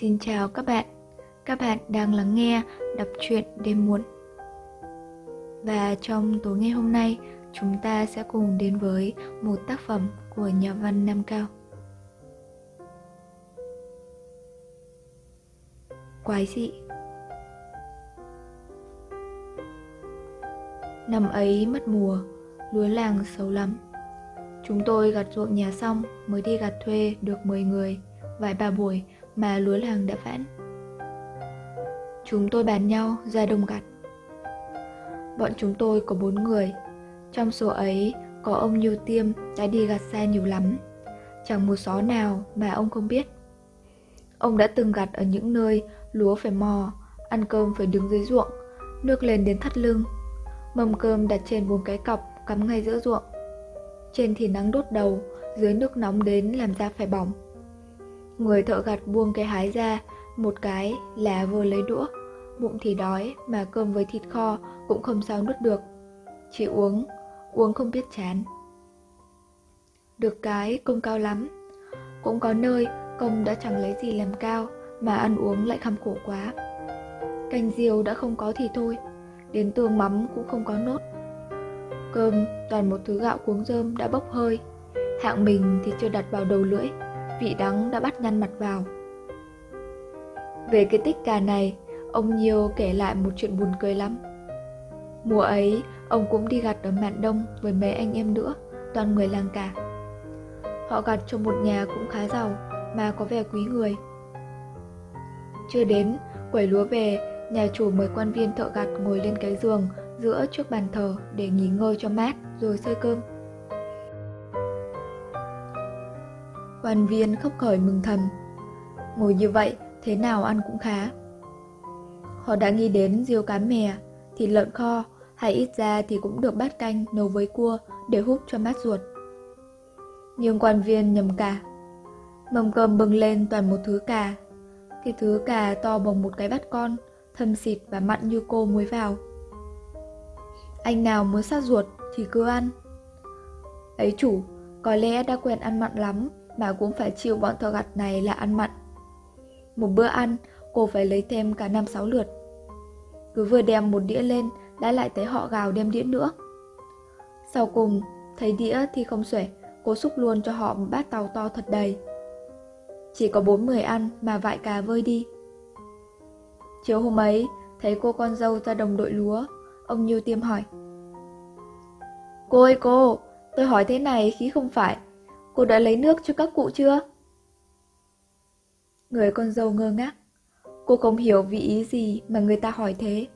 Xin chào các bạn đang lắng nghe đọc truyện đêm muộn. Và trong tối ngày hôm nay, chúng ta sẽ cùng đến với một tác phẩm của nhà văn Nam Cao. Quái dị. Năm ấy mất mùa, lúa làng xấu lắm. Chúng tôi gặt ruộng nhà xong mới đi gặt thuê được 10 người, vài ba buổi mà lúa làng đã vãn. Chúng tôi bàn nhau ra đồng gặt. Bọn chúng tôi có 4 người, trong số ấy có ông Nhiêu Tiêm đã đi gặt xa nhiều lắm, chẳng một xó nào mà ông không biết. Ông đã từng gặt ở những nơi lúa phải mò, ăn cơm phải đứng dưới ruộng, nước lên đến thắt lưng, mâm cơm đặt trên 4 cái cọc cắm ngay giữa ruộng. Trên thì nắng đốt đầu, dưới nước nóng đến làm da phải bỏng. Người thợ gặt buông cái hái ra, một cái là vừa lấy đũa, bụng thì đói mà cơm với thịt kho cũng không sao nuốt được. Chỉ uống không biết chán. Được cái công cao lắm. Cũng có nơi công đã chẳng lấy gì làm cao mà ăn uống lại kham khổ quá. Canh diều đã không có thì thôi, đến tương mắm cũng không có nốt. Cơm toàn một thứ gạo cuống rơm đã bốc hơi, hạng mình thì chưa đặt vào đầu lưỡi, vị đắng đã bắt nhăn mặt vào. Về cái tích cà này, ông Nhiêu kể lại một chuyện buồn cười lắm. Mùa ấy, ông cũng đi gặt ở Mạn Đông với mấy anh em nữa, toàn người làng cả. Họ gặt cho một nhà cũng khá giàu mà có vẻ quý người. Chưa đến, quẩy lúa về, nhà chủ mời quan viên thợ gặt ngồi lên cái giường giữa trước bàn thờ để nghỉ ngơi cho mát rồi xơi cơm. Quan viên khấp khởi mừng thầm, ngồi như vậy thế nào ăn cũng khá. Họ đã nghĩ đến riêu cá mè, thịt lợn kho, hay ít ra thì cũng được bát canh nấu với cua để húp cho mát ruột. Nhưng quan viên nhầm cả. Mâm cơm bưng lên toàn một thứ cà, thì thứ cà to bằng một cái bát con, thâm xịt và mặn như cô muối vào. Anh nào muốn sát ruột thì cứ ăn. Ấy chủ, có lẽ đã quen ăn mặn lắm mà cũng phải chịu bọn thợ gặt này là ăn mặn. Một bữa ăn, cô phải lấy thêm cả 5-6 lượt. Cứ vừa đem một đĩa lên, đã lại thấy họ gào đem đĩa nữa. Sau cùng, thấy đĩa thì không xuể, cô xúc luôn cho họ một bát tàu to thật đầy. Chỉ có 4-10 ăn mà vại cà vơi đi. Chiều hôm ấy, thấy cô con dâu ra đồng đội lúa, ông Nhiêu Tiêm hỏi. Cô ơi cô, tôi hỏi thế này khí không phải, cô đã lấy nước cho các cụ chưa? Người con dâu ngơ ngác, cô không hiểu vì ý gì mà người ta hỏi thế.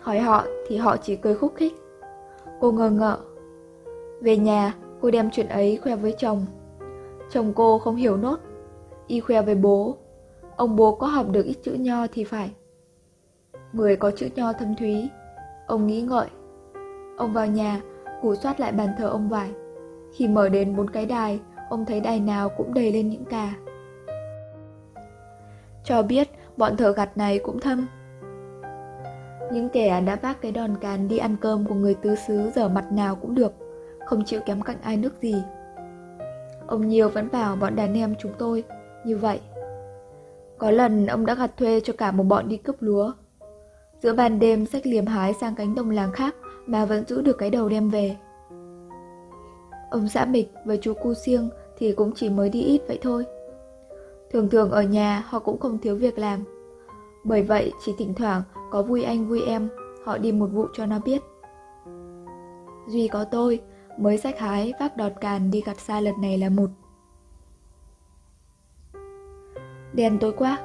Hỏi họ thì họ chỉ cười khúc khích. Cô ngờ ngợ. Về nhà, cô đem chuyện ấy khoe với chồng. Chồng cô không hiểu nốt, y khoe với bố. Ông bố có học được ít chữ nho thì phải. Người có chữ nho thâm thúy, ông nghĩ ngợi. Ông vào nhà, củ soát lại bàn thờ ông vải. Khi mở đến 4 cái đài, ông thấy đài nào cũng đầy lên những cà. Cho biết bọn thợ gặt này cũng thâm. Những kẻ đã vác cái đòn càn đi ăn cơm của người tứ xứ dở mặt nào cũng được, không chịu kém cạnh ai nước gì. Ông Nhiêu vẫn bảo bọn đàn em chúng tôi như vậy. Có lần ông đã gặt thuê cho cả một bọn đi cướp lúa. Giữa ban đêm xách liềm hái sang cánh đồng làng khác mà vẫn giữ được cái đầu đem về. Ông xã Mịch và chú Cô Siêng thì cũng chỉ mới đi ít vậy thôi. Thường thường ở nhà họ cũng không thiếu việc làm. Bởi vậy chỉ thỉnh thoảng có vui anh vui em, họ đi một vụ cho nó biết. Duy có tôi mới xách hái vác đọt càn đi gặt xa lần này là một. Đèn tối quá.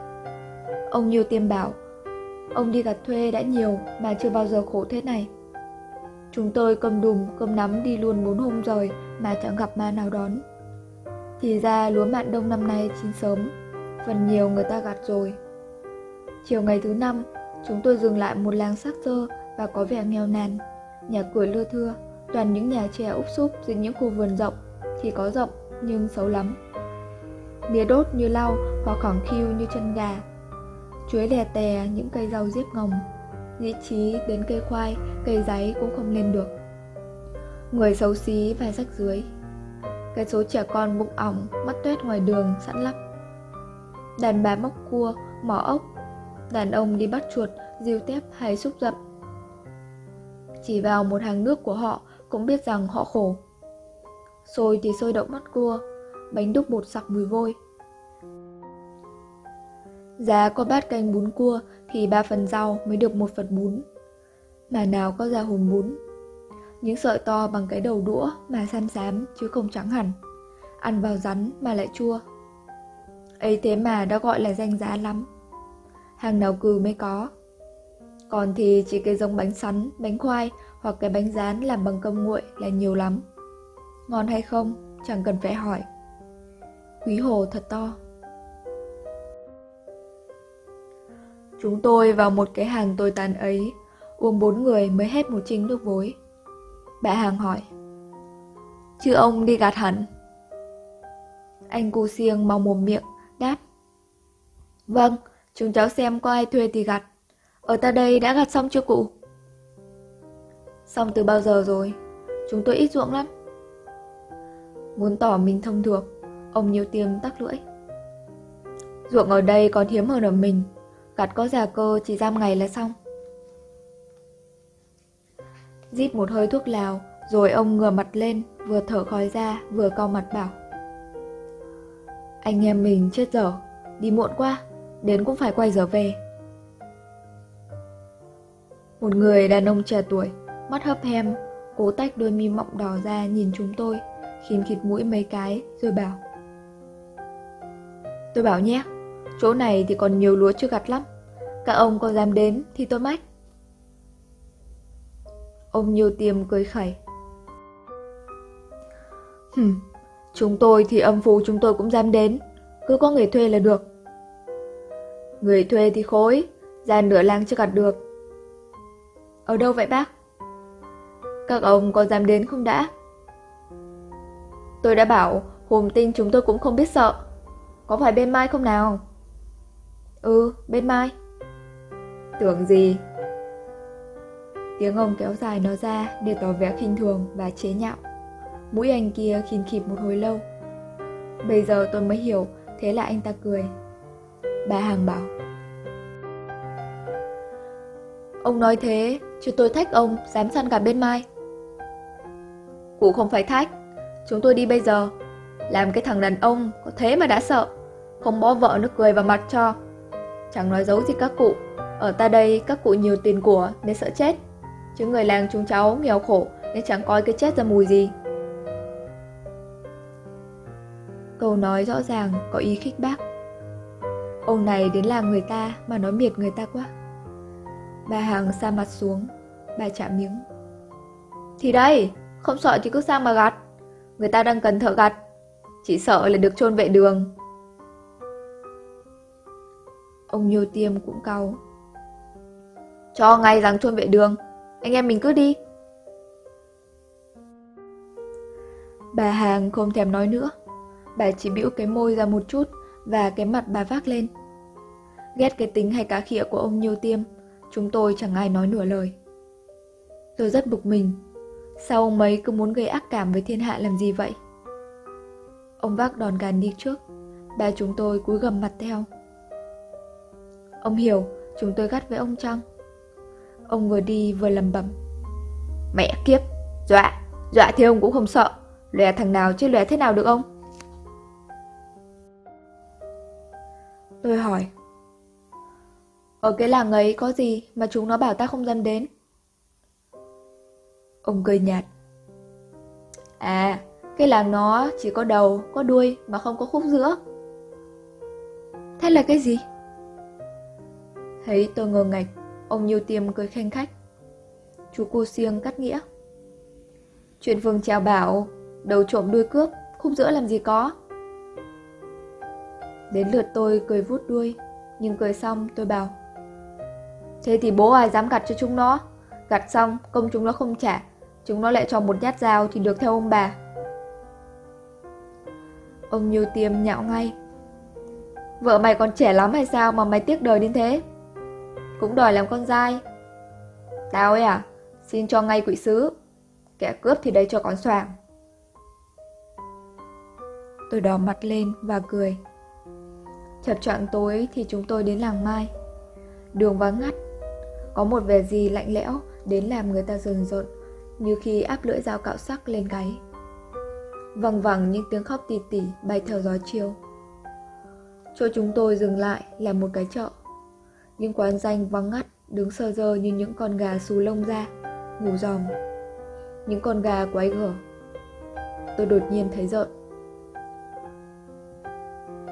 Ông Nhiêu Tiêm bảo, ông đi gặt thuê đã nhiều mà chưa bao giờ khổ thế này. Chúng tôi cơm đùm cơm nắm đi luôn 4 hôm rồi mà chẳng gặp ma nào đón. Thì ra lúa Mạn Đông năm nay chín sớm, phần nhiều người ta gặt rồi. Chiều ngày thứ 5, chúng tôi dừng lại một làng xác xơ và có vẻ nghèo nàn. Nhà cửa lưa thưa, toàn những nhà tre úp súp dưới những khu vườn rộng, thì có rộng nhưng xấu lắm. Mía đốt như lau hoặc khoảng khiu như chân gà. Chuối lè tè những cây rau diếp ngồng, dĩ chí đến cây khoai, cây giấy cũng không lên được. Người xấu xí và rách rưới. Cái số trẻ con bụng ỏng, mắt toét ngoài đường sẵn lắm. đàn bà móc cua, mỏ ốc, đàn ông đi bắt chuột, diêu tép hay xúc dậm. Chỉ vào một hàng nước của họ cũng biết rằng họ khổ. Xôi thì xôi đậu mắt cua, bánh đúc bột sặc mùi vôi. Giá có bát canh bún cua thì 3 phần rau mới được 1 phần bún, mà nào có ra hồn bún. Những sợi to bằng cái đầu đũa mà xám xám chứ không trắng hẳn, ăn vào rắn mà lại chua. Ấy thế mà đã gọi là danh giá lắm, hàng nào cừ mới có. Còn thì chỉ cái giống bánh sắn, bánh khoai hoặc cái bánh rán làm bằng cơm nguội là nhiều lắm. Ngon hay không chẳng cần phải hỏi. Quý hồ thật to. Chúng tôi vào một cái hàng tồi tàn ấy, uống 4 người mới hết 1 chinh nước vối. Bà hàng hỏi: "Chứ ông đi gạt hẳn?" Anh Cô Siêng mau mồm miệng đáp: "Vâng, chúng cháu xem có ai thuê thì gặt. Ở ta đây đã gặt xong chưa cụ?" "Xong từ bao giờ rồi? Chúng tôi ít ruộng lắm." Muốn tỏ mình thông thuộc, ông Nhiêu Tiêm tắc lưỡi: "Ruộng ở đây còn hiếm hơn ở mình, gặt có già cơ chỉ giam ngày là xong." Rít một hơi thuốc lào, rồi ông ngửa mặt lên, vừa thở khói ra, vừa cau mặt bảo: "Anh em mình chết dở, đi muộn quá, đến cũng phải quay giờ về." Một người đàn ông trẻ tuổi, mắt hớp hem, cố tách đôi mi mọng đỏ ra nhìn chúng tôi, khìm khịt mũi mấy cái rồi bảo: "Tôi bảo nhé, chỗ này thì còn nhiều lúa chưa gặt lắm, các ông còn dám đến thì tôi mách." Ông Nhiêu Tiêm cười khẩy: "Chúng tôi thì âm phủ chúng tôi cũng dám đến, cứ có người thuê là được." "Người thuê thì khối, ra nửa lang chưa gặt được." "Ở đâu vậy bác?" "Các ông có dám đến không đã?" "Tôi đã bảo hùm tinh chúng tôi cũng không biết sợ. Có phải bên Mai không nào?" "Ừ, bên Mai." "Tưởng gì?" Tiếng ông kéo dài nó ra để tỏ vẻ khinh thường và chế nhạo. Mũi anh kia khìn khịt một hồi lâu. Bây giờ tôi mới hiểu, thế là anh ta cười. Bà hàng bảo: "Ông nói thế, chứ tôi thách ông dám săn cả bên Mai." "Cụ không phải thách, chúng tôi đi bây giờ. Làm cái thằng đàn ông có thế mà đã sợ, không bó vợ nó cười vào mặt cho. Chẳng nói dấu gì các cụ, ở ta đây các cụ nhiều tiền của nên sợ chết, chứ người làng chúng cháu nghèo khổ nên chẳng coi cái chết ra mùi gì." Câu nói rõ ràng có ý khích bác. Ông này đến làng người ta mà nói miệt người ta quá. Bà hàng sa mặt xuống, bà chả miếng: "Thì đây, không sợ thì cứ sang mà gặt. Người ta đang cần thợ gặt, chỉ sợ là được chôn vệ đường." Ông Nhiêu Tiêm cũng cáu: "Cho ngay rằng chôn vệ đường, anh em mình cứ đi." Bà hàng không thèm nói nữa, bà chỉ bĩu cái môi ra một chút và cái mặt bà vác lên. Ghét cái tính hay cá khịa của ông Nhiêu Tiêm, chúng tôi chẳng ai nói nửa lời. Tôi rất bực mình, sao ông ấy cứ muốn gây ác cảm với thiên hạ làm gì vậy? Ông vác đòn gàn đi trước, ba chúng tôi cúi gầm mặt theo. Ông hiểu, chúng tôi gắt với ông chăng? Ông vừa đi vừa lầm bầm: "Mẹ kiếp, dọa thế ông cũng không sợ, lòe thằng nào chứ lòe thế nào được ông?" Tôi hỏi: "Ở cái làng ấy có gì mà chúng nó bảo ta không dám đến?" Ông cười nhạt: "À, cái làng nó chỉ có đầu, có đuôi mà không có khúc giữa." "Thế là cái gì?" Thấy tôi ngơ ngạch, ông Nhiêu Tiêm cười khanh khách. Chú Cô Siêng cắt nghĩa: "Chuyện Vương Trèo bảo, đầu trộm đuôi cướp, khúc giữa làm gì có." Đến lượt tôi cười vút đuôi, nhưng cười xong tôi bảo: "Thế thì bố ai dám gặt cho chúng nó, gặt xong công chúng nó không trả, chúng nó lại cho một nhát dao thì được theo ông bà." Ông Nhiêu Tiêm nhạo ngay: "Vợ mày còn trẻ lắm hay sao mà mày tiếc đời đến thế? Cũng đòi làm con dai. Tao ấy à, xin cho ngay quỷ sứ, kẻ cướp thì đây cho con xoàng." Tôi đỏ mặt lên và cười. Chập choạng tối thì chúng tôi đến làng Mai. Đường vắng ngắt, có một vẻ gì lạnh lẽo đến làm người ta rờn rợn, như khi áp lưỡi dao cạo sắc lên gáy. Vằng vẳng những tiếng khóc tỉ tỉ bay theo gió chiều. Chỗ chúng tôi dừng lại là một cái chợ. Những quán danh vắng ngắt đứng sơ dơ như những con gà xù lông ra, ngủ dòm. Những con gà quái gở. Tôi đột nhiên thấy rợn.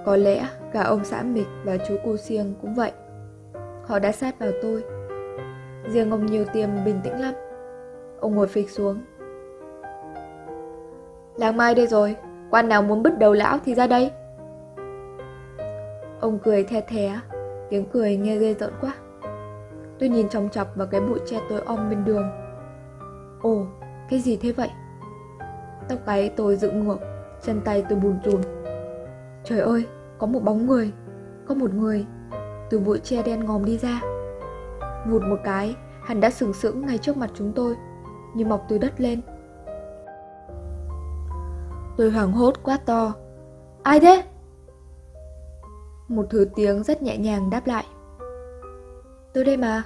Có lẽ cả ông xã Mịch và chú Cô Siêng cũng vậy. Họ đã sát vào tôi. Riêng ông Nhiêu Tiêm bình tĩnh lắm. Ông ngồi phịch xuống. Làng Mai đây rồi, quan nào muốn bứt đầu lão thì ra đây. Ông cười the thé, tiếng cười nghe ghê rợn quá. Tôi nhìn chòng chọc vào cái bụi tre tối om bên đường. Ồ, cái gì thế vậy? Tóc gáy tôi dựng ngược, chân tay tôi bùn rùn. Trời ơi, có một bóng người, có một người từ bụi tre đen ngòm đi ra. Vụt một cái, hắn đã sừng sững ngay trước mặt chúng tôi, như mọc từ đất lên. Tôi hoảng hốt quát to: Ai thế? Một thứ tiếng rất nhẹ nhàng đáp lại: Tôi đây mà,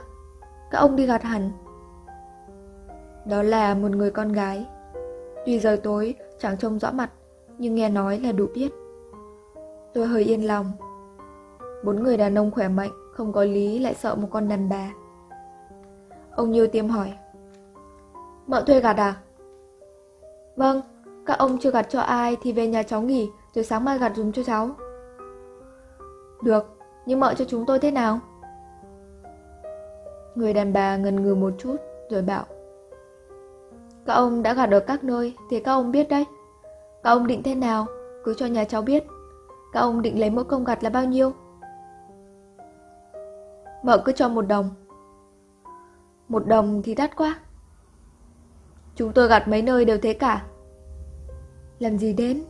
các ông đi gạt hẳn. Đó là một người con gái. Tuy giờ tối chẳng trông rõ mặt, nhưng nghe nói là đủ biết. Tôi hơi yên lòng. 4 người đàn ông khỏe mạnh không có lý lại sợ một con đàn bà. Ông Nhiêu Tiêm hỏi: Bọn thuê gạt à? Vâng, các ông chưa gạt cho ai thì về nhà cháu nghỉ, rồi sáng mai gạt dùm cho cháu. Được, nhưng mợ cho chúng tôi thế nào? Người đàn bà ngần ngừ một chút rồi bảo: Các ông đã gạt ở các nơi thì các ông biết đấy. Các ông định thế nào cứ cho nhà cháu biết. Các ông định lấy mỗi công gặt là bao nhiêu? Mợ cứ cho 1 đồng. 1 đồng thì đắt quá. Chúng tôi gặt mấy nơi đều thế cả. Làm gì đến?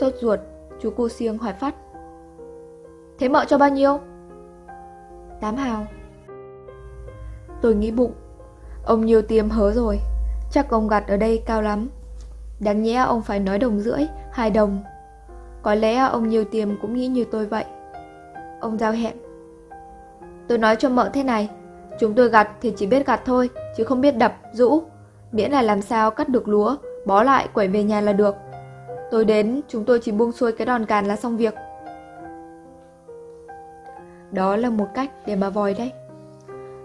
Sốt ruột, chú Cô Siêng hỏi phát: Thế mợ cho bao nhiêu? 8 hào. Tôi nghĩ bụng, ông Nhiêu Tiêm hớ rồi, chắc ông gặt ở đây cao lắm. Đáng nhẽ ông phải nói 1.5 đồng, 2 đồng. Có lẽ ông Nhiêu Tiêm cũng nghĩ như tôi vậy. Ông giao hẹn: Tôi nói cho mợ thế này, chúng tôi gặt thì chỉ biết gặt thôi, chứ không biết đập, rũ. Miễn là làm sao cắt được lúa, bó lại quẩy về nhà là được. Tôi đến, chúng tôi chỉ buông xuôi cái đòn càn là xong việc. Đó là một cách để mà vòi đấy.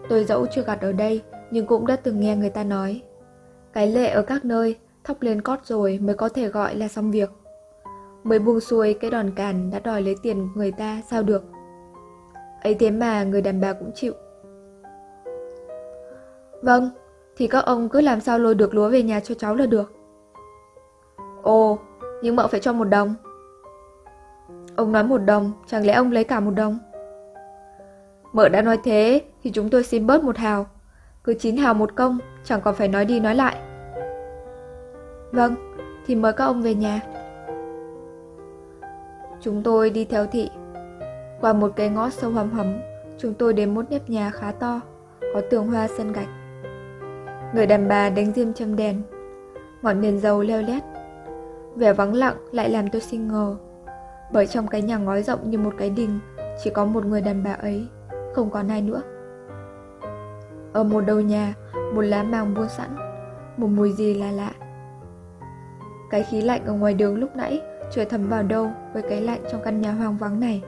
Tôi dẫu chưa gặt ở đây, nhưng cũng đã từng nghe người ta nói: Cái lệ ở các nơi, thóc lên cót rồi mới có thể gọi là xong việc. Mới buông xuôi cái đòn càn đã đòi lấy tiền người ta sao được. Ấy thế mà người đàn bà cũng chịu. Vâng, thì các ông cứ làm sao lôi được lúa về nhà cho cháu là được. Ồ, nhưng mợ phải cho 1 đồng. Ông nói 1 đồng, chẳng lẽ ông lấy cả 1 đồng? Mợ đã nói thế thì chúng tôi xin bớt 1 hào. Cứ 9 hào 1 công, chẳng còn phải nói đi nói lại. Vâng, thì mời các ông về nhà. Chúng tôi đi theo thị. Qua một cái ngõ sâu hoắm hoắm, chúng tôi đến một nếp nhà khá to, có tường hoa sân gạch. Người đàn bà đánh diêm châm đèn, ngọn đèn dầu leo lét. Vẻ vắng lặng lại làm tôi sinh ngờ, bởi trong cái nhà ngói rộng như một cái đình chỉ có một người đàn bà ấy, không còn ai nữa. Ở một đầu nhà, một lá màng buông sẵn, một mùi gì là lạ. Cái khí lạnh ở ngoài đường lúc nãy chưa thấm vào đâu với cái lạnh trong căn nhà hoang vắng này.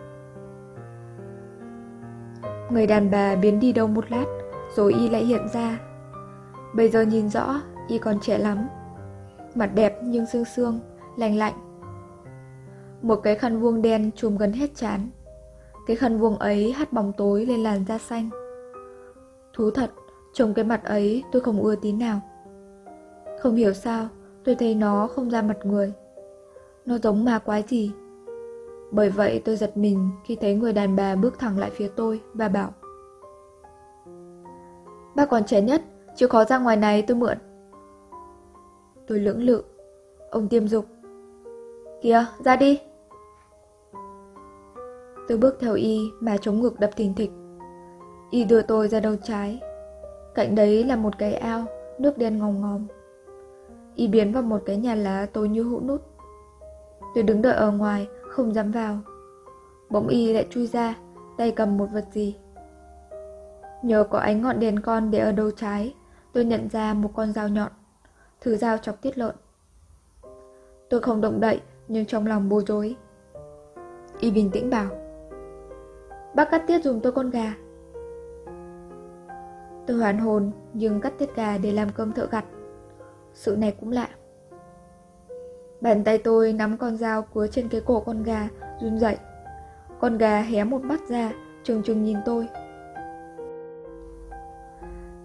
Người đàn bà biến đi đâu một lát, rồi y lại hiện ra. Bây giờ nhìn rõ, y còn trẻ lắm. Mặt đẹp nhưng sương sương, lành lạnh. Một cái khăn vuông đen trùm gần hết trán. Cái khăn vuông ấy hắt bóng tối lên làn da xanh. Thú thật, trông cái mặt ấy tôi không ưa tí nào. Không hiểu sao, tôi thấy nó không ra mặt người. Nó giống ma quái gì. Bởi vậy tôi giật mình khi thấy người đàn bà bước thẳng lại phía tôi và bảo: Bác còn trẻ nhất, chịu khó ra ngoài này tôi mượn. Tôi lưỡng lự. Ông Tiêm dục: Kìa, ra đi. Tôi bước theo y mà chống ngực đập thình thịch. Y đưa tôi ra đầu trái. Cạnh đấy là một cái ao, nước đen ngòm ngòm. Y biến vào một cái nhà lá tối như hũ nút. Tôi đứng đợi ở ngoài, không dám vào, bỗng y lại chui ra, tay cầm một vật gì. Nhờ có ánh ngọn đèn con để ở đầu trái, tôi nhận ra một con dao nhọn, thử dao chọc tiết lợn. Tôi không động đậy, nhưng trong lòng bối rối. Y bình tĩnh bảo: "Bác cắt tiết dùm tôi con gà." Tôi hoàn hồn, nhưng cắt tiết gà để làm cơm thợ gặt. Sự này cũng lạ. Bàn tay tôi nắm con dao cứa trên cái cổ con gà, run rẩy. Con gà hé một mắt ra, trừng trừng nhìn tôi.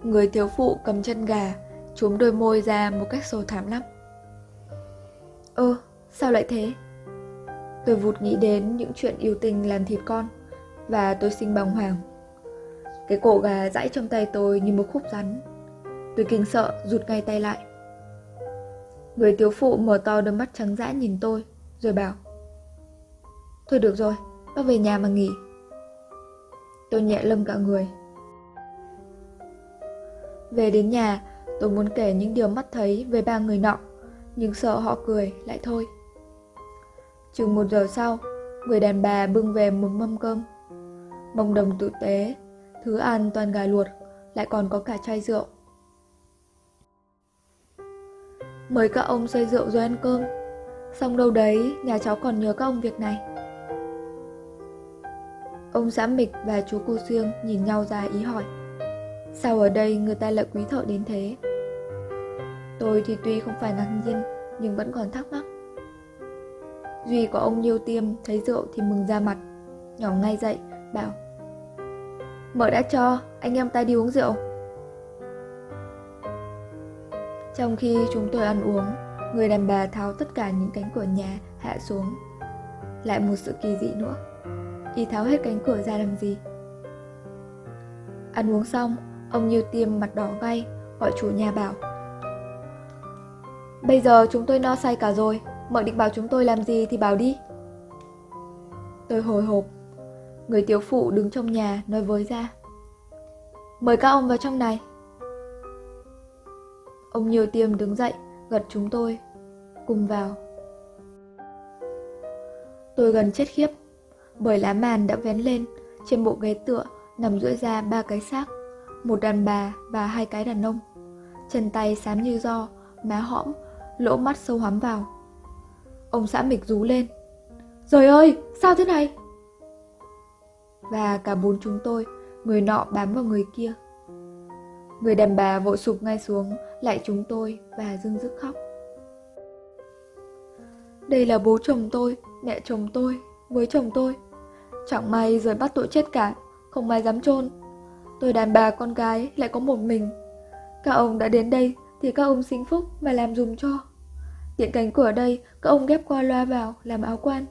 Người thiếu phụ cầm chân gà, chúm đôi môi ra một cách sầu thảm lắm. "Ơ, sao lại thế?" Tôi vụt nghĩ đến những chuyện yêu tình làm thịt con, và tôi sinh bàng hoàng. Cái cổ gà giãy trong tay tôi như một khúc rắn. Tôi kinh sợ, rụt ngay tay lại. Người thiếu phụ mở to đôi mắt trắng dã nhìn tôi, rồi bảo: "Thôi được rồi, bác về nhà mà nghỉ." Tôi nhẹ lưng cả người. Về đến nhà, tôi muốn kể những điều mắt thấy về ba người nọ, nhưng sợ họ cười lại thôi. Chừng 1 giờ sau, người đàn bà bưng về một mâm cơm mông đồng tử tế, thứ ăn toàn gà luộc, lại còn có cả chai rượu. "Mời các ông xây rượu rồi ăn cơm, xong đâu đấy nhà cháu còn nhớ các ông việc này." Ông xã Mịch và chú Cô Siêng nhìn nhau ra ý hỏi: "Sao ở đây người ta lại quý thợ đến thế?" Tôi thì tuy không phải ngạc nhiên, nhưng vẫn còn thắc mắc. Duy có ông Nhiêu Tiêm thấy rượu thì mừng ra mặt, nhỏ ngay dậy bảo: "Mợ đã cho, anh em ta đi uống rượu." Trong khi chúng tôi ăn uống, người đàn bà tháo tất cả những cánh cửa nhà hạ xuống. Lại một sự kỳ dị nữa. Y tháo hết cánh cửa ra làm gì? Ăn uống xong, ông Nhiêu Tiêm mặt đỏ gay, gọi chủ nhà bảo: "Bây giờ chúng tôi no say cả rồi, mợ định bảo chúng tôi làm gì thì bảo đi." Tôi hồi hộp. Người tiểu phụ đứng trong nhà nói với ra: "Mời các ông vào trong này." Ông Nhiêu Tiêm đứng dậy, gật chúng tôi, cùng vào. Tôi gần chết khiếp, bởi lá màn đã vén lên, trên bộ ghế tựa nằm duỗi ra 3 cái xác, một đàn bà và 2 cái đàn ông. Chân tay xám như do, má hõm, lỗ mắt sâu hoắm vào. Ông xã Mịch rú lên: "Trời ơi, sao thế này?" Và cả 4 chúng tôi, người nọ bám vào người kia. Người đàn bà vội sụp ngay xuống, lại chúng tôi và rưng rức khóc. "Đây là bố chồng tôi, mẹ chồng tôi, với chồng tôi. Chẳng may rồi bắt tội chết cả, không ai dám chôn. Tôi đàn bà con gái lại có một mình. Các ông đã đến đây thì các ông xin phúc mà làm dùm cho. Tiện cánh cửa đây, các ông ghép qua loa vào làm áo quan.